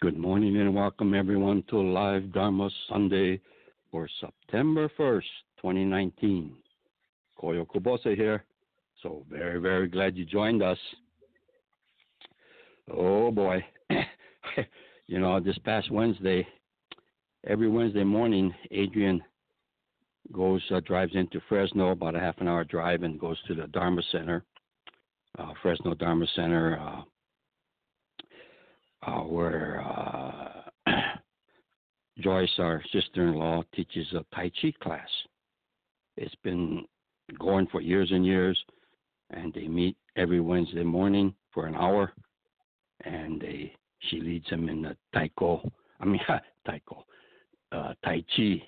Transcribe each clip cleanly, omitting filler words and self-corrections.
Good morning and welcome everyone to Live Dharma Sunday for September 1st, 2019. Koyo Kubose here. So very, very glad you joined us. Oh boy. You know, this past Wednesday, every Wednesday morning, Adrian goes, drives into Fresno, about a half an hour drive, and goes to the Dharma Center, Fresno Dharma Center, where Joyce, our sister-in-law, teaches a Tai Chi class. It's been going for years and years, and they meet every Wednesday morning for an hour, and she leads them in the Tai Chi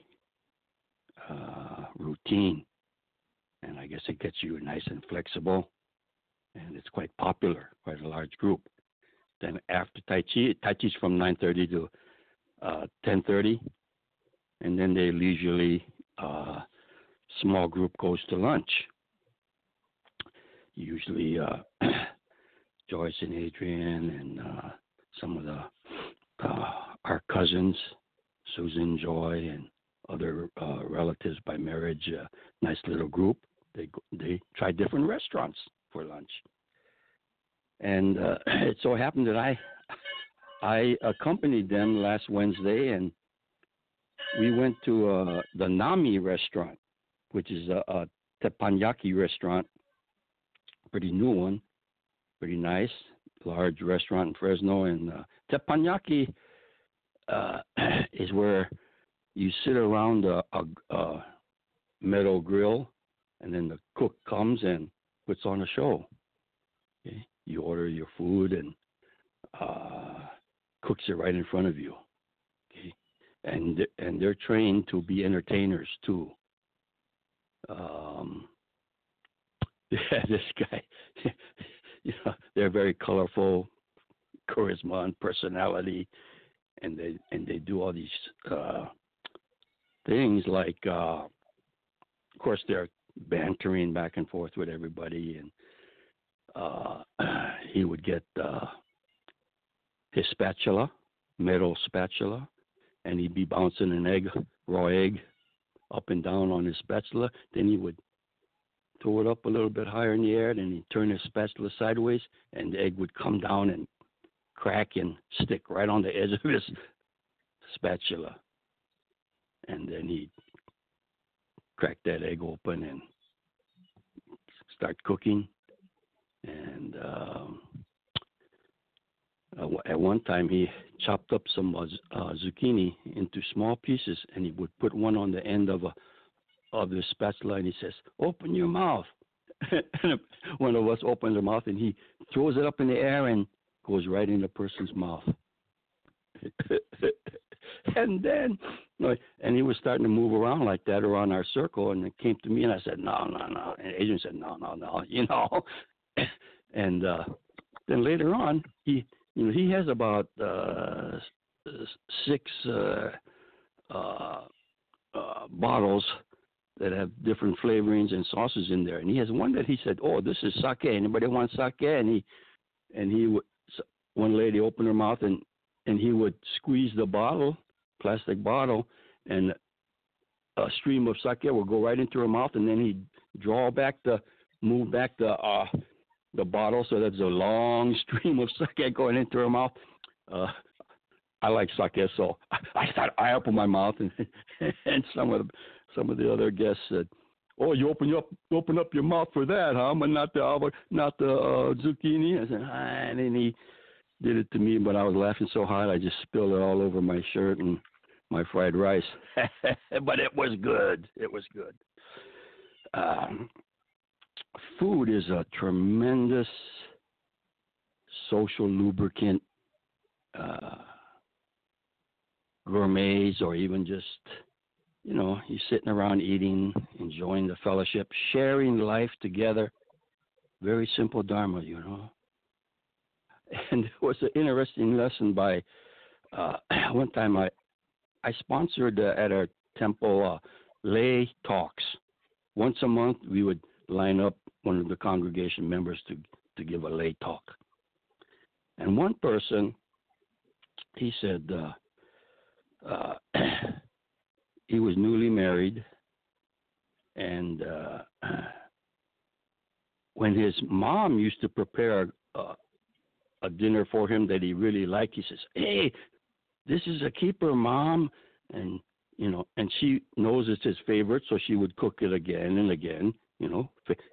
routine. And I guess it gets you nice and flexible, and it's quite popular, quite a large group. Then after Tai Chi's from 9:30 to 10:30, and then they leisurely, small group goes to lunch. Usually Joyce and Adrian and some of the our cousins, Susan, Joy, and other relatives by marriage, nice little group. They try different restaurants for lunch. And it so happened that I accompanied them last Wednesday, and we went to the Nami restaurant, which is a teppanyaki restaurant, pretty new one, pretty nice, large restaurant in Fresno. And teppanyaki is where you sit around a metal grill, and then the cook comes and puts on a show. Okay? You order your food and cooks it right in front of you. Okay, and they're trained to be entertainers too. Yeah, this guy, you know, they're very colorful, charisma and personality, and they do all these things like, of course, they're bantering back and forth with everybody. And he would get his spatula, metal spatula, and he'd be bouncing an egg, raw egg, up and down on his spatula. Then he would throw it up a little bit higher in the air, then he'd turn his spatula sideways, and the egg would come down and crack and stick right on the edge of his spatula. And then he'd crack that egg open and start cooking. And at one time, he chopped up some zucchini into small pieces, and he would put one on the end of the spatula, and he says, "Open your mouth." And one of us opens their mouth, and he throws it up in the air and goes right in the person's mouth. And then, and he was starting to move around like that around our circle, and it came to me, and I said, No. And Adrian said, No, you know. And then later on, he has about six bottles that have different flavorings and sauces in there. And he has one that he said, "Oh, this is sake. Anybody want sake?" And he would. One lady opened her mouth and he would squeeze the bottle, plastic bottle, and a stream of sake would go right into her mouth. And then he'd move back the bottle, so that's a long stream of sake going into her mouth. I like sake, so I thought I opened my mouth, and some of the other guests said, "Oh, you open up your mouth for that, huh? But not the zucchini." I said, and then he did it to me, but I was laughing so hard I just spilled it all over my shirt and my fried rice. But it was good. It was good. Food is a tremendous social lubricant. Gourmets, or even just, you're sitting around eating, enjoying the fellowship, sharing life together. Very simple Dharma, And it was an interesting lesson by, one time I sponsored at our temple lay talks. Once a month, we would line up one of the congregation members to give a lay talk. And one person, he said, he was newly married, and when his mom used to prepare a dinner for him that he really liked, he says, "Hey, this is a keeper, Mom," and and she knows it's his favorite, so she would cook it again and again,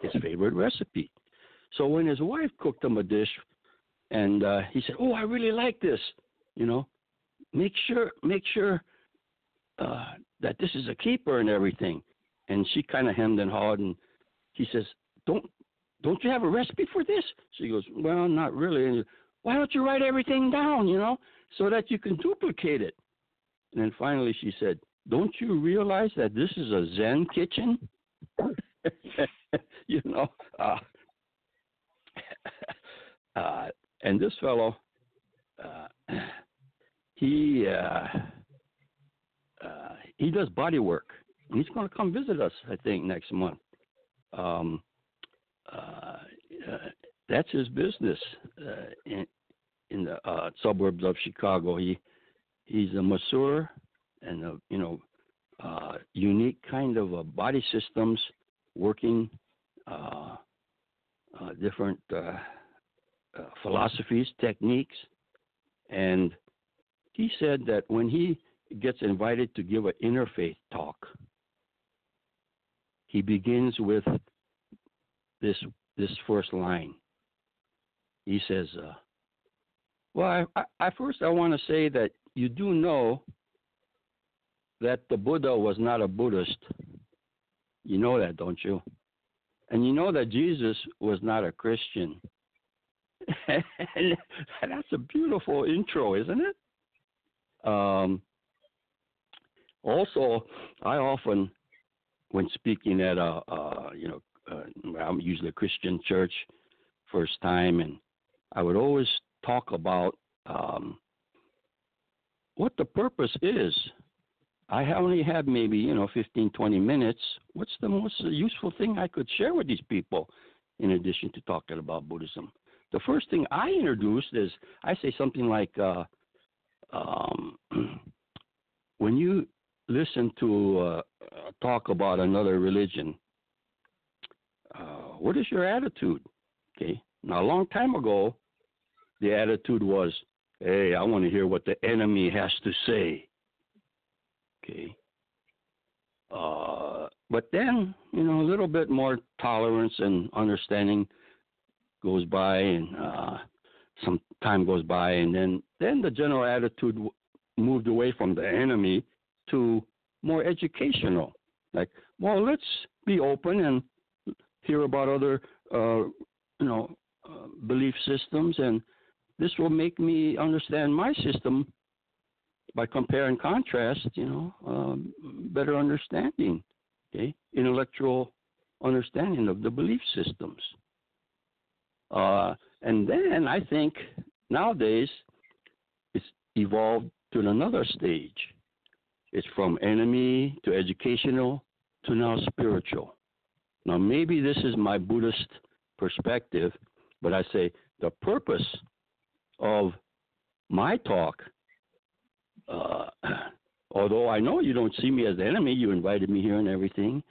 his favorite recipe. So when his wife cooked him a dish, and he said, "Oh, I really like this," Make sure that this is a keeper and everything. And she kind of hemmed and hawed, and he says, Don't you have a recipe for this?" She goes, "Well, not really." And he goes, "Why don't you write everything down, so that you can duplicate it?" And then finally she said, "Don't you realize that this is a Zen kitchen?" And this fellow... He does body work. He's going to come visit us, I think, next month. That's his business in the suburbs of Chicago. He's a masseur and a unique kind of body systems working different philosophies, techniques, and he said that when he gets invited to give an interfaith talk, he begins with this first line. He says, I want to say that you do know that the Buddha was not a Buddhist. You know that, don't you? And you know that Jesus was not a Christian. And that's a beautiful intro, isn't it? Also, I often, when speaking at I'm usually a Christian church first time, and I would always talk about what the purpose is. I only have maybe, 15, 20 minutes. What's the most useful thing I could share with these people in addition to talking about Buddhism? The first thing I introduced is I say something like, when you listen to a talk about another religion, what is your attitude? Okay. Now, a long time ago, the attitude was, "Hey, I want to hear what the enemy has to say." Okay. But then, a little bit more tolerance and understanding goes by, and some time goes by, and then the general attitude moved away from the enemy to more educational. Like, well, let's be open and hear about other, belief systems, and this will make me understand my system by compare and contrast, better understanding, okay, intellectual understanding of the belief systems. And then I think nowadays it's evolved to another stage. It's from enemy to educational to now spiritual. Now, maybe this is my Buddhist perspective, but I say the purpose of my talk, although I know you don't see me as the enemy, you invited me here and everything,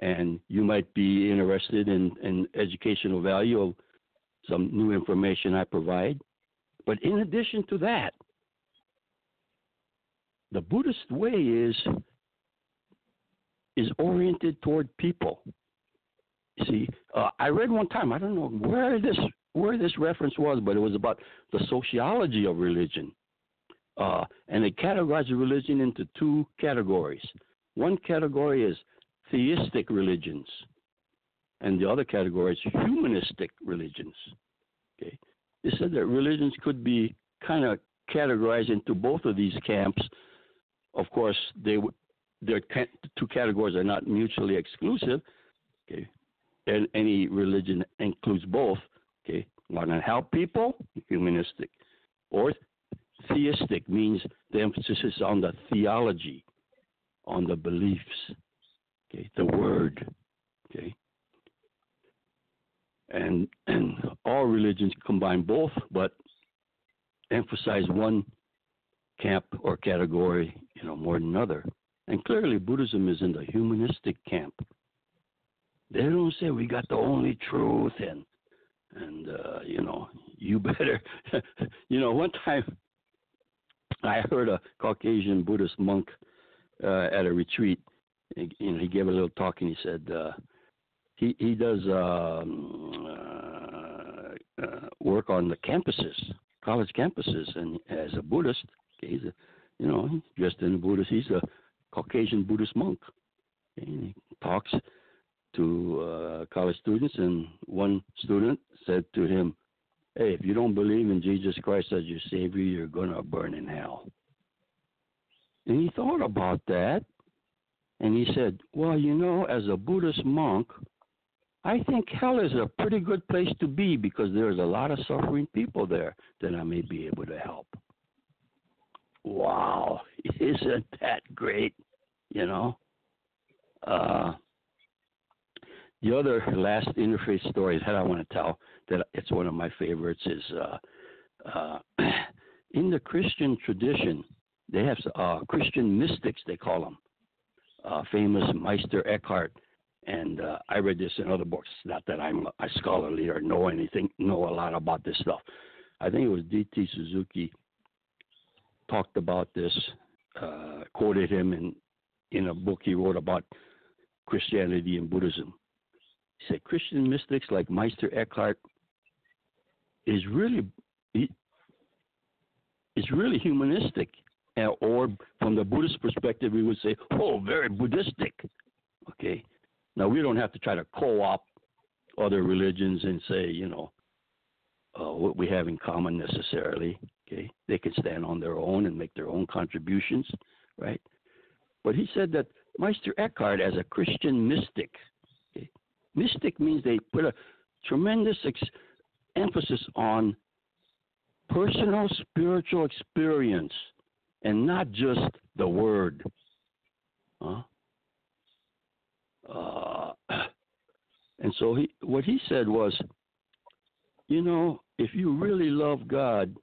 and you might be interested in educational value of some new information I provide. But in addition to that, the Buddhist way is oriented toward people. You see, I read one time, I don't know where this reference was, but it was about the sociology of religion. And it categorizes religion into two categories. One category is theistic religions, and the other category is humanistic religions. Okay, they said that religions could be kind of categorized into both of these camps. Of course, their two categories are not mutually exclusive. Okay, and any religion includes both. Okay, want to help people, humanistic, or theistic means the emphasis is on the theology, on the beliefs. Okay, the word. Okay. And all religions combine both, but emphasize one camp or category, more than another. And clearly, Buddhism is in the humanistic camp. They don't say we got the only truth, and you better. One time I heard a Caucasian Buddhist monk at a retreat. He gave a little talk, and he said he does work on the campuses, college campuses, and as a Buddhist, he's dressed in Buddhist. He's a Caucasian Buddhist monk. And he talks to college students, and one student said to him, "Hey, if you don't believe in Jesus Christ as your Savior, you're gonna burn in hell." And he thought about that. And he said, well, as a Buddhist monk, I think hell is a pretty good place to be because there's a lot of suffering people there that I may be able to help. Wow, isn't that great, The other last interfaith story that I want to tell, that it's one of my favorites, is in the Christian tradition, they have Christian mystics, they call them. Famous Meister Eckhart, and I read this in other books. Not that I'm a scholarly or know a lot about this stuff. I think it was D.T. Suzuki talked about this, quoted him in a book he wrote about Christianity and Buddhism. He said Christian mystics like Meister Eckhart is really humanistic. Or from the Buddhist perspective, we would say, oh, very Buddhistic. Okay. Now, we don't have to try to co-opt other religions and say, what we have in common necessarily. Okay. They can stand on their own and make their own contributions, right? But he said that Meister Eckhart, as a Christian mystic, okay, mystic means they put a tremendous emphasis on personal spiritual experience. And not just the word. And so what he said was, if you really love God,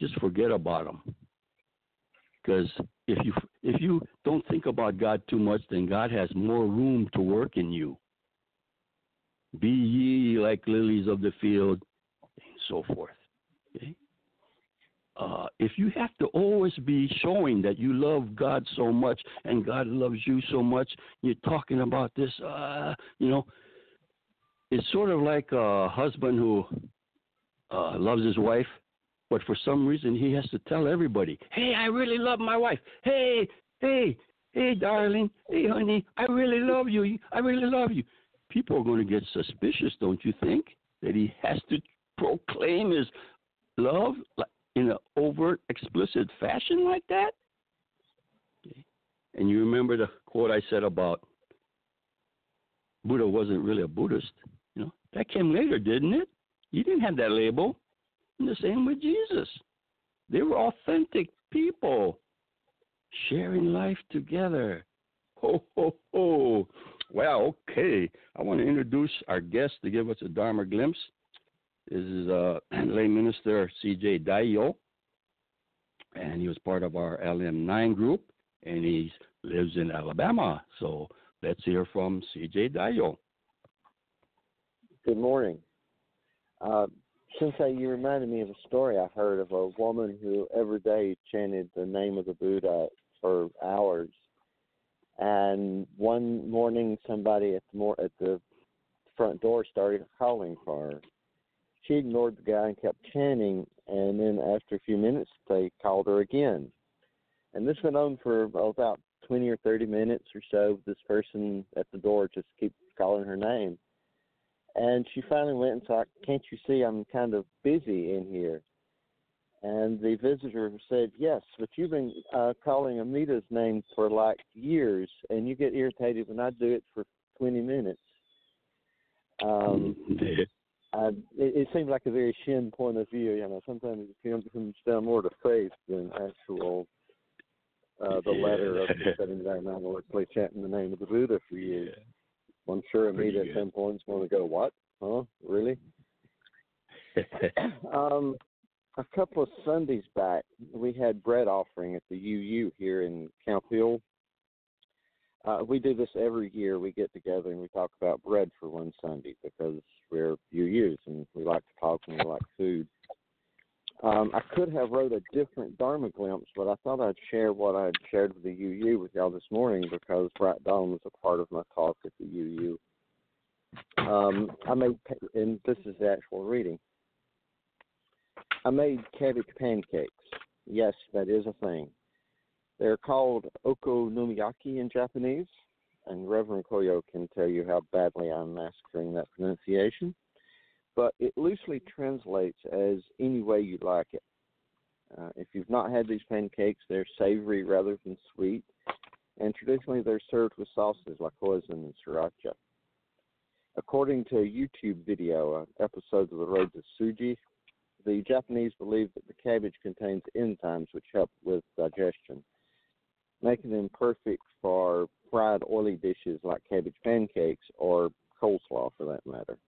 just forget about him. Because if you don't think about God too much, then God has more room to work in you. Be ye like lilies of the field, and so forth. Okay? If you have to always be showing that you love God so much and God loves you so much, you're talking about this, it's sort of like a husband who loves his wife, but for some reason he has to tell everybody, hey, I really love my wife. Hey, darling. Hey, honey, I really love you. I really love you. People are going to get suspicious, don't you think, that he has to proclaim his love in an overt, explicit fashion like that? Okay. And you remember the quote I said about Buddha wasn't really a Buddhist. That came later, didn't it? He didn't have that label. And the same with Jesus. They were authentic people sharing life together. Ho, ho, ho. Well, okay. I want to introduce our guest to give us a Dharma glimpse. This is lay minister C.J. Daio, and he was part of our LM9 group, and he lives in Alabama. So let's hear from C.J. Daio. Good morning. You reminded me of a story I heard of a woman who every day chanted the name of the Buddha for hours. And one morning, somebody at the front door started calling for her. She ignored the guy and kept chanting, and then after a few minutes, they called her again. And this went on for about 20 or 30 minutes or so. This person at the door just kept calling her name. And she finally went and said, "Can't you see I'm kind of busy in here?" And the visitor said, "Yes, but you've been calling Amita's name for like years, and you get irritated when I do it for 20 minutes. It seemed like a very Shin point of view. You know, sometimes it comes down more to faith than actual the letter of the 79 Lord's Play chanting the name of the Buddha for years. Yeah. I'm sure Amita at some point is going to go, "What? Huh? Really?" A couple of Sundays back, we had bread offering at the UU here in Camp Hill. We do this every year. We get together and we talk about bread for one Sunday because we're UUs and we like to talk and we like food. I could have wrote a different Dharma glimpse, but I thought I'd share what I had shared with the UU with y'all this morning because Bright Dawn was a part of my talk at the UU. And this is the actual reading. I made cabbage pancakes. Yes, that is a thing. They're called okonomiyaki in Japanese, and Reverend Koyo can tell you how badly I'm mastering that pronunciation, but it loosely translates as any way you like it. If you've not had these pancakes, they're savory rather than sweet, and traditionally they're served with sauces like hoisin and sriracha. According to a YouTube video, episodes of The Road to Suji, the Japanese believe that the cabbage contains enzymes which help with digestion, making them perfect for fried oily dishes like cabbage pancakes or coleslaw for that matter.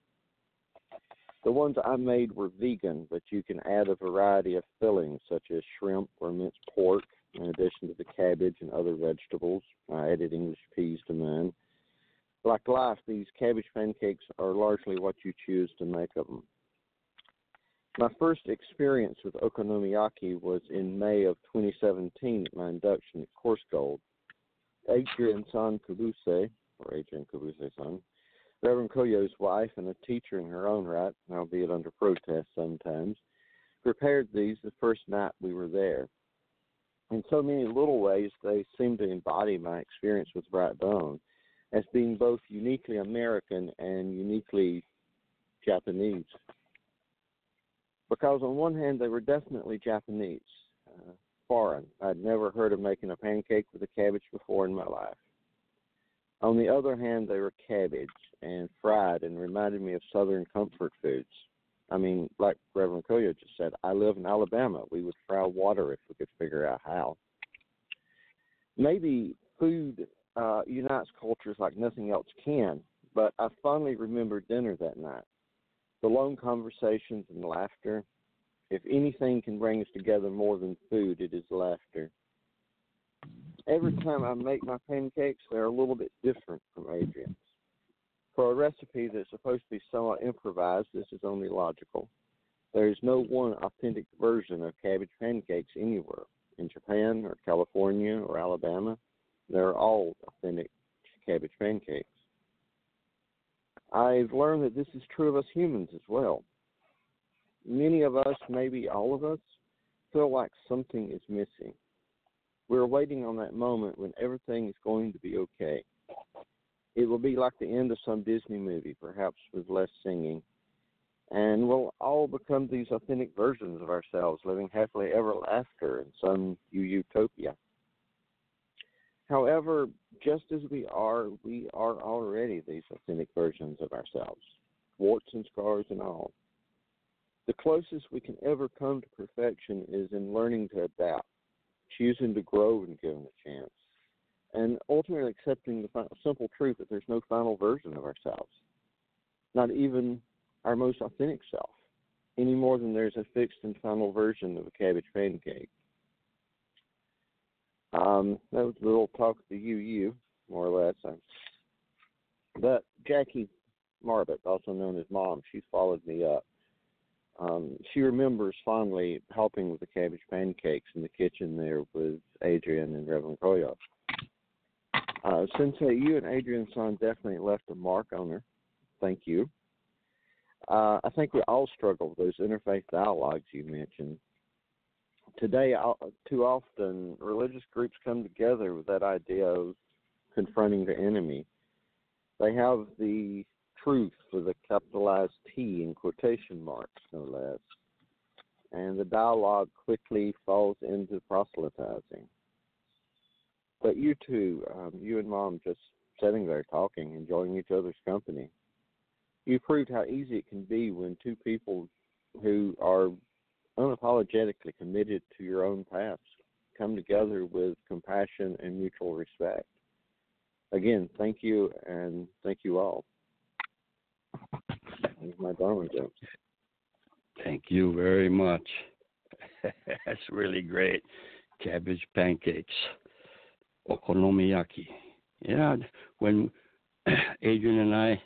The ones I made were vegan, but you can add a variety of fillings such as shrimp or minced pork in addition to the cabbage and other vegetables. I added English peas to mine. Like life, these cabbage pancakes are largely what you choose to make of them. My first experience with okonomiyaki was in May of 2017 at my induction at Course Gold. Adrian Kubose's son, Reverend Koyo's wife and a teacher in her own right, albeit under protest sometimes, prepared these the first night we were there. In so many little ways, they seemed to embody my experience with Bright Dawn as being both uniquely American and uniquely Japanese. Because on one hand, they were definitely Japanese, foreign. I'd never heard of making a pancake with a cabbage before in my life. On the other hand, they were cabbage and fried and reminded me of Southern comfort foods. I mean, like Reverend Koyo just said, I live in Alabama. We would fry water if we could figure out how. Maybe food unites cultures like nothing else can, but I fondly remember dinner that night. The long conversations and laughter. If anything can bring us together more than food, it is laughter. Every time I make my pancakes, they're a little bit different from Adrian's. For a recipe that's supposed to be somewhat improvised, this is only logical. There is no one authentic version of cabbage pancakes anywhere. In Japan or California or Alabama, they're all authentic cabbage pancakes. I've learned that this is true of us humans as well. Many of us, maybe all of us, feel like something is missing. We're waiting on that moment when everything is going to be okay. It will be like the end of some Disney movie, perhaps with less singing. And we'll all become these authentic versions of ourselves, living happily ever after in some utopia. However, just as we are already these authentic versions of ourselves, warts and scars and all. The closest we can ever come to perfection is in learning to adapt, choosing to grow and giving a chance, and ultimately accepting the simple truth that there's no final version of ourselves, not even our most authentic self, any more than there's a fixed and final version of a cabbage pancake. That was a little talk at the UU, more or less. But Jackie Marbut, also known as Mom, she followed me up. She remembers fondly helping with the cabbage pancakes in the kitchen there with Adrian and Reverend Koyo. Sensei, you and Adrian's son definitely left a mark on her. Thank you. I think we all struggle with those interfaith dialogues you mentioned. Today, too often, religious groups come together with that idea of confronting the enemy. They have the truth with a capitalized T in quotation marks, no less. And the dialogue quickly falls into proselytizing. But you two, you and Mom just sitting there talking, enjoying each other's company, you proved how easy it can be when two people who are unapologetically committed to your own paths come together with compassion and mutual respect. Again, thank you, and thank you all. My Dharma jokes. Thank you very much. That's really great. Cabbage pancakes, okonomiyaki. Yeah, when Adrian and I,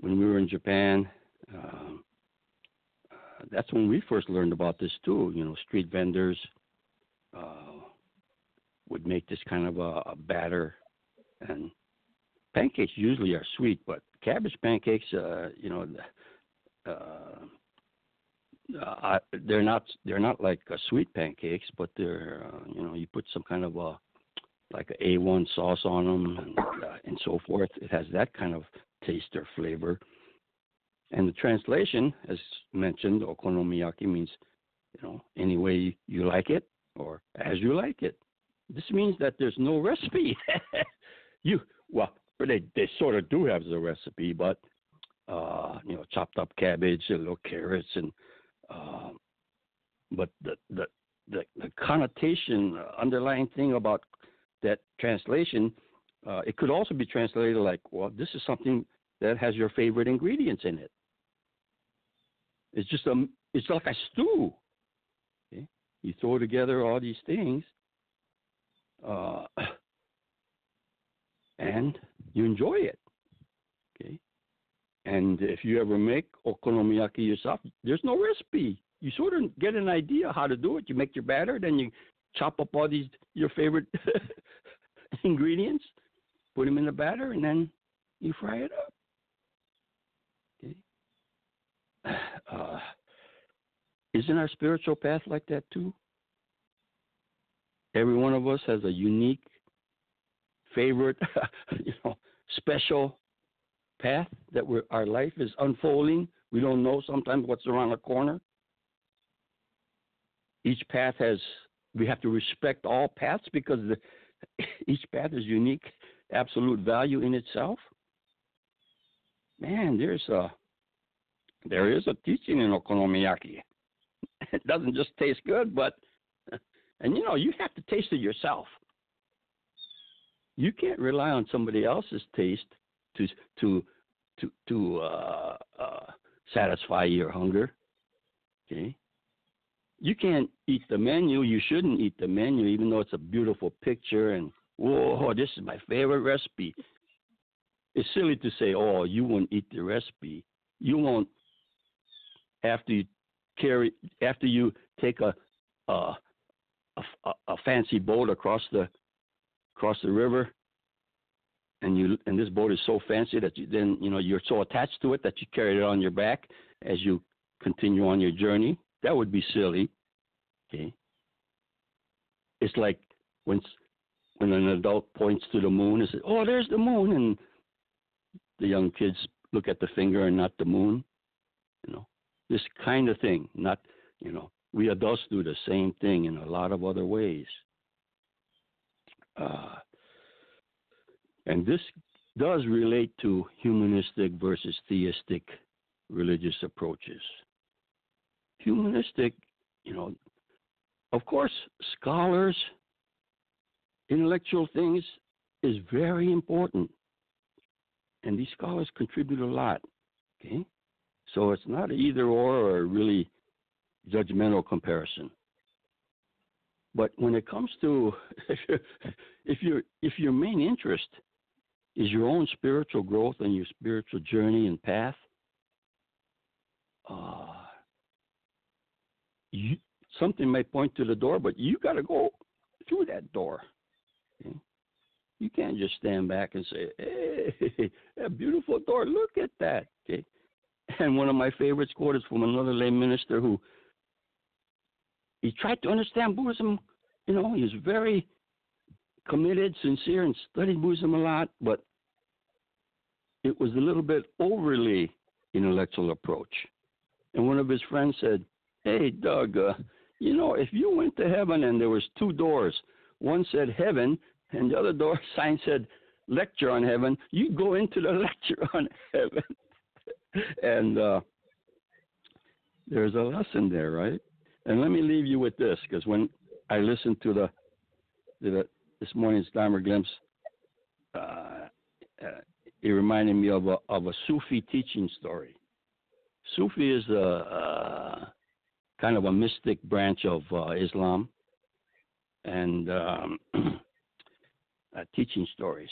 when we were in Japan, that's when we first learned about this too. You know, street vendors would make this kind of a batter, and pancakes usually are sweet, but cabbage pancakes, they're not like sweet pancakes, but they're, you put some kind of like a A1 sauce on them and so forth. It has that kind of taste or flavor. And the translation, as mentioned, okonomiyaki means, any way you like it or as you like it. This means that there's no recipe. They sort of do have the recipe, but, chopped up cabbage and little carrots. And but the connotation, underlying thing about that translation, it could also be translated like, well, this is something that has your favorite ingredients in it. It's just it's like a stew. Okay? You throw together all these things, and you enjoy it. Okay? And if you ever make okonomiyaki yourself, there's no recipe. You sort of get an idea how to do it. You make your batter, then you chop up all these your favorite ingredients, put them in the batter, and then you fry it up. Okay? Isn't our spiritual path like that too? Every one of us has a unique, favorite, special path that our life is unfolding. We don't know sometimes what's around the corner. Each path we have to respect all paths because each path is unique, absolute value in itself. Man, there is a teaching in okonomiyaki. It doesn't just taste good, but, you have to taste it yourself. You can't rely on somebody else's taste to satisfy your hunger. Okay, you can't eat the menu. You shouldn't eat the menu, even though it's a beautiful picture and whoa, this is my favorite recipe. It's silly to say, oh, you won't eat the recipe. You won't after you take a fancy boat across the river, and this boat is so fancy that then you're so attached to it that you carry it on your back as you continue on your journey. That would be silly. Okay. It's like when an adult points to the moon and says, "Oh, there's the moon," and the young kids look at the finger and not the moon. This kind of thing. Not we adults do the same thing in a lot of other ways. And this does relate to humanistic versus theistic religious approaches. Humanistic, of course, scholars intellectual things is very important. And these scholars contribute a lot, okay? So it's not an either or a really judgmental comparison. But when it comes to if your main interest is your own spiritual growth and your spiritual journey and path, something may point to the door, but you got to go through that door. Okay? You can't just stand back and say, "Hey, that beautiful door! Look at that!" Okay? And one of my favorites quote is from another lay minister who he tried to understand Buddhism. You know, he was very committed, sincere, and studied Buddhism a lot, but it was a little bit overly intellectual approach. And one of his friends said, "Hey, Doug, you know, if you went to heaven and there was two doors, one said heaven and the other door sign said lecture on heaven, you'd go into the lecture on heaven." And there's a lesson there, right? And let me leave you with this, because when I listened to the this morning's Dharma Glimpse, it reminded me of a Sufi teaching story. Sufi is a kind of a mystic branch of Islam, and teaching stories.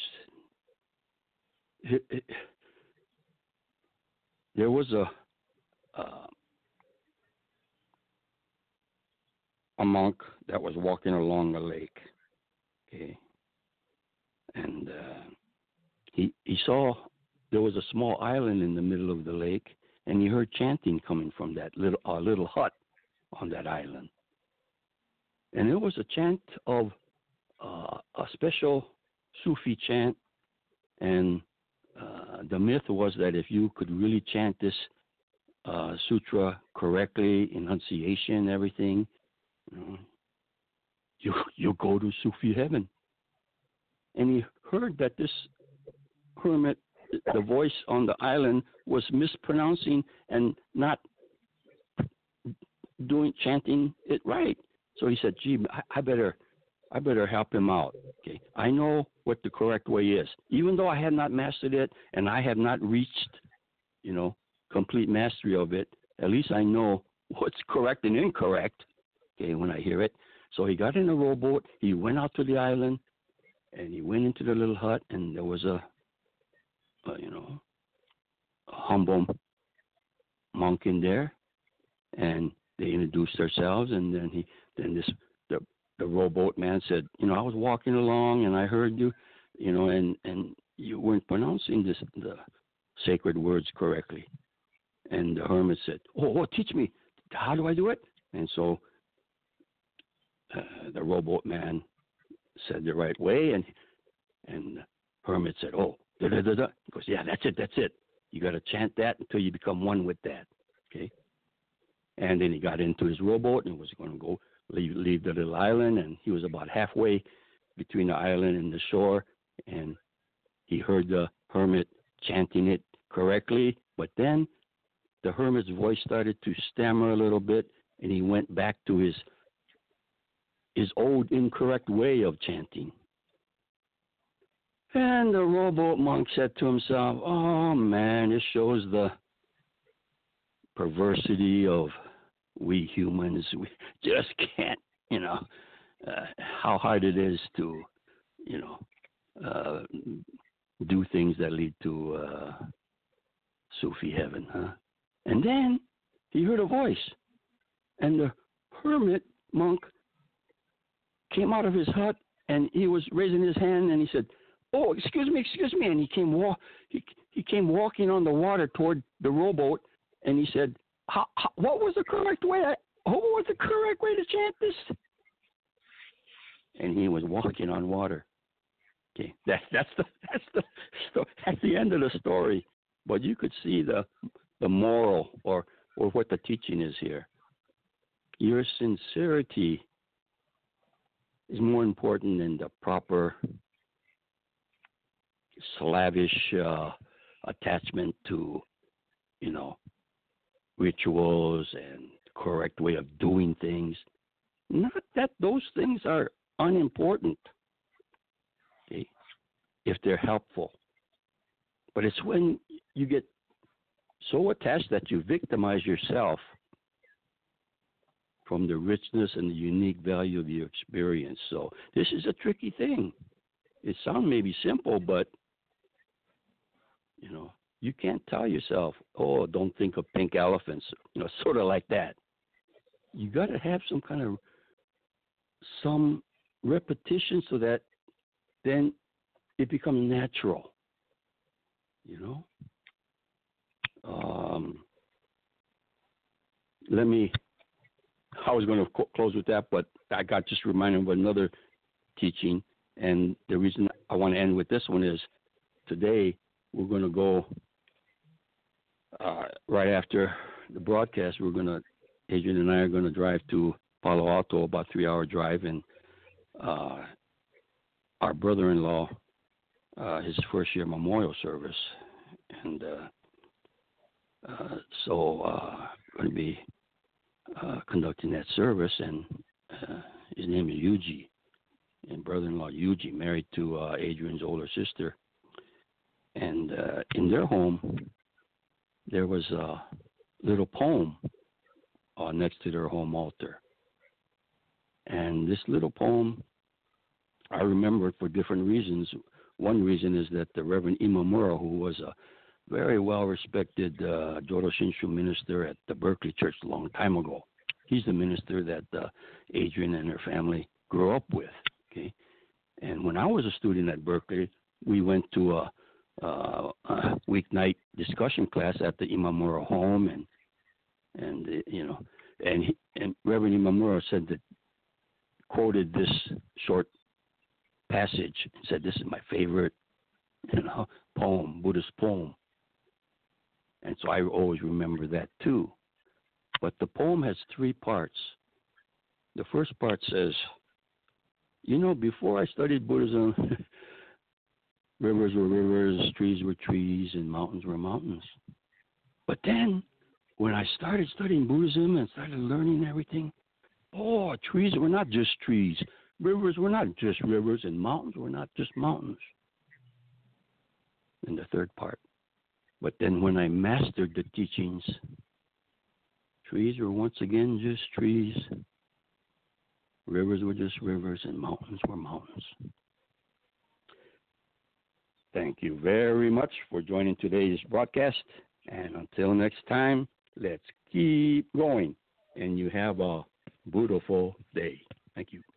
There was a monk that was walking along the lake, okay, and he saw there was a small island in the middle of the lake, and he heard chanting coming from that little hut on that island, and it was a chant of a special Sufi chant, and the myth was that if you could really chant this sutra correctly, enunciation, everything, you know, you'll go to Sufi heaven. And he heard that this hermit, the voice on the island, was mispronouncing and not chanting it right. So he said, "Gee, I better help him out. Okay, I know what the correct way is, even though I have not mastered it and I have not reached, you know, complete mastery of it. At least I know what's correct and incorrect. Okay, when I hear it." So he got in a rowboat. He went out to the island, and he went into the little hut, and there was a humble monk in there, and they introduced themselves, and then the rowboat man said, "You know, I was walking along and I heard you, you know, and you weren't pronouncing the sacred words correctly." And the hermit said, "Oh, teach me. How do I do it?" And so the rowboat man said the right way, and the hermit said, "Oh, da da da da." He goes, "Yeah, that's it. You got to chant that until you become one with that." Okay. And then he got into his rowboat and was going to go leave the little island, and he was about halfway between the island and the shore, and he heard the hermit chanting it correctly, but then the hermit's voice started to stammer a little bit, and he went back to his old incorrect way of chanting. And the rowboat monk said to himself, "Oh man, this shows the perversity of we humans. We just can't, you know, how hard it is to, you know, do things that lead to Sufi heaven, huh?" And then he heard a voice, and the hermit monk came out of his hut, and he was raising his hand, and he said, "Oh, excuse me," and he came walking on the water toward the rowboat, and he said, "What was the correct way? What was the correct way to chant this?" And he was walking on water. Okay, that's the end of the story. But you could see the moral or what the teaching is here. Your sincerity is more important than the proper slavish attachment to, you know, rituals and correct way of doing things. Not that those things are unimportant, if they're helpful. But it's when you get so attached that you victimize yourself from the richness and the unique value of your experience. So this is a tricky thing. It sounds maybe simple, but, you know, you can't tell yourself, oh, don't think of pink elephants, you know, sort of like that. You got to have some kind of, some repetition so that then it becomes natural, you know. I was going to close with that, but I got just reminded of another teaching. And the reason I want to end with this one is today we're going to go right after the broadcast. We're going to, Adrian and I are going to drive to Palo Alto, about 3-hour drive. And our brother-in-law, his first year memorial service. And so going to be conducting that service, and his name is Yuji, and brother-in-law Yuji, married to Adrian's older sister. And in their home, there was a little poem next to their home altar. And this little poem, I remember it for different reasons. One reason is that the Reverend Imamura, who was a very well-respected Jodo Shinshu minister at the Berkeley Church a long time ago. He's the minister that Adrian and her family grew up with. Okay, and when I was a student at Berkeley, we went to a weeknight discussion class at the Imamura home, and Reverend Imamura said that, quoted this short passage and said, "This is my favorite, you know, poem, Buddhist poem." And so I always remember that too. But the poem has 3 parts. The first part says, you know, before I studied Buddhism, rivers were rivers, trees were trees, and mountains were mountains. But then when I started studying Buddhism and started learning everything, oh, trees were not just trees. Rivers were not just rivers, and mountains were not just mountains. And the third part, but then when I mastered the teachings, trees were once again just trees, rivers were just rivers, and mountains were mountains. Thank you very much for joining today's broadcast. And until next time, let's keep going. And you have a beautiful day. Thank you.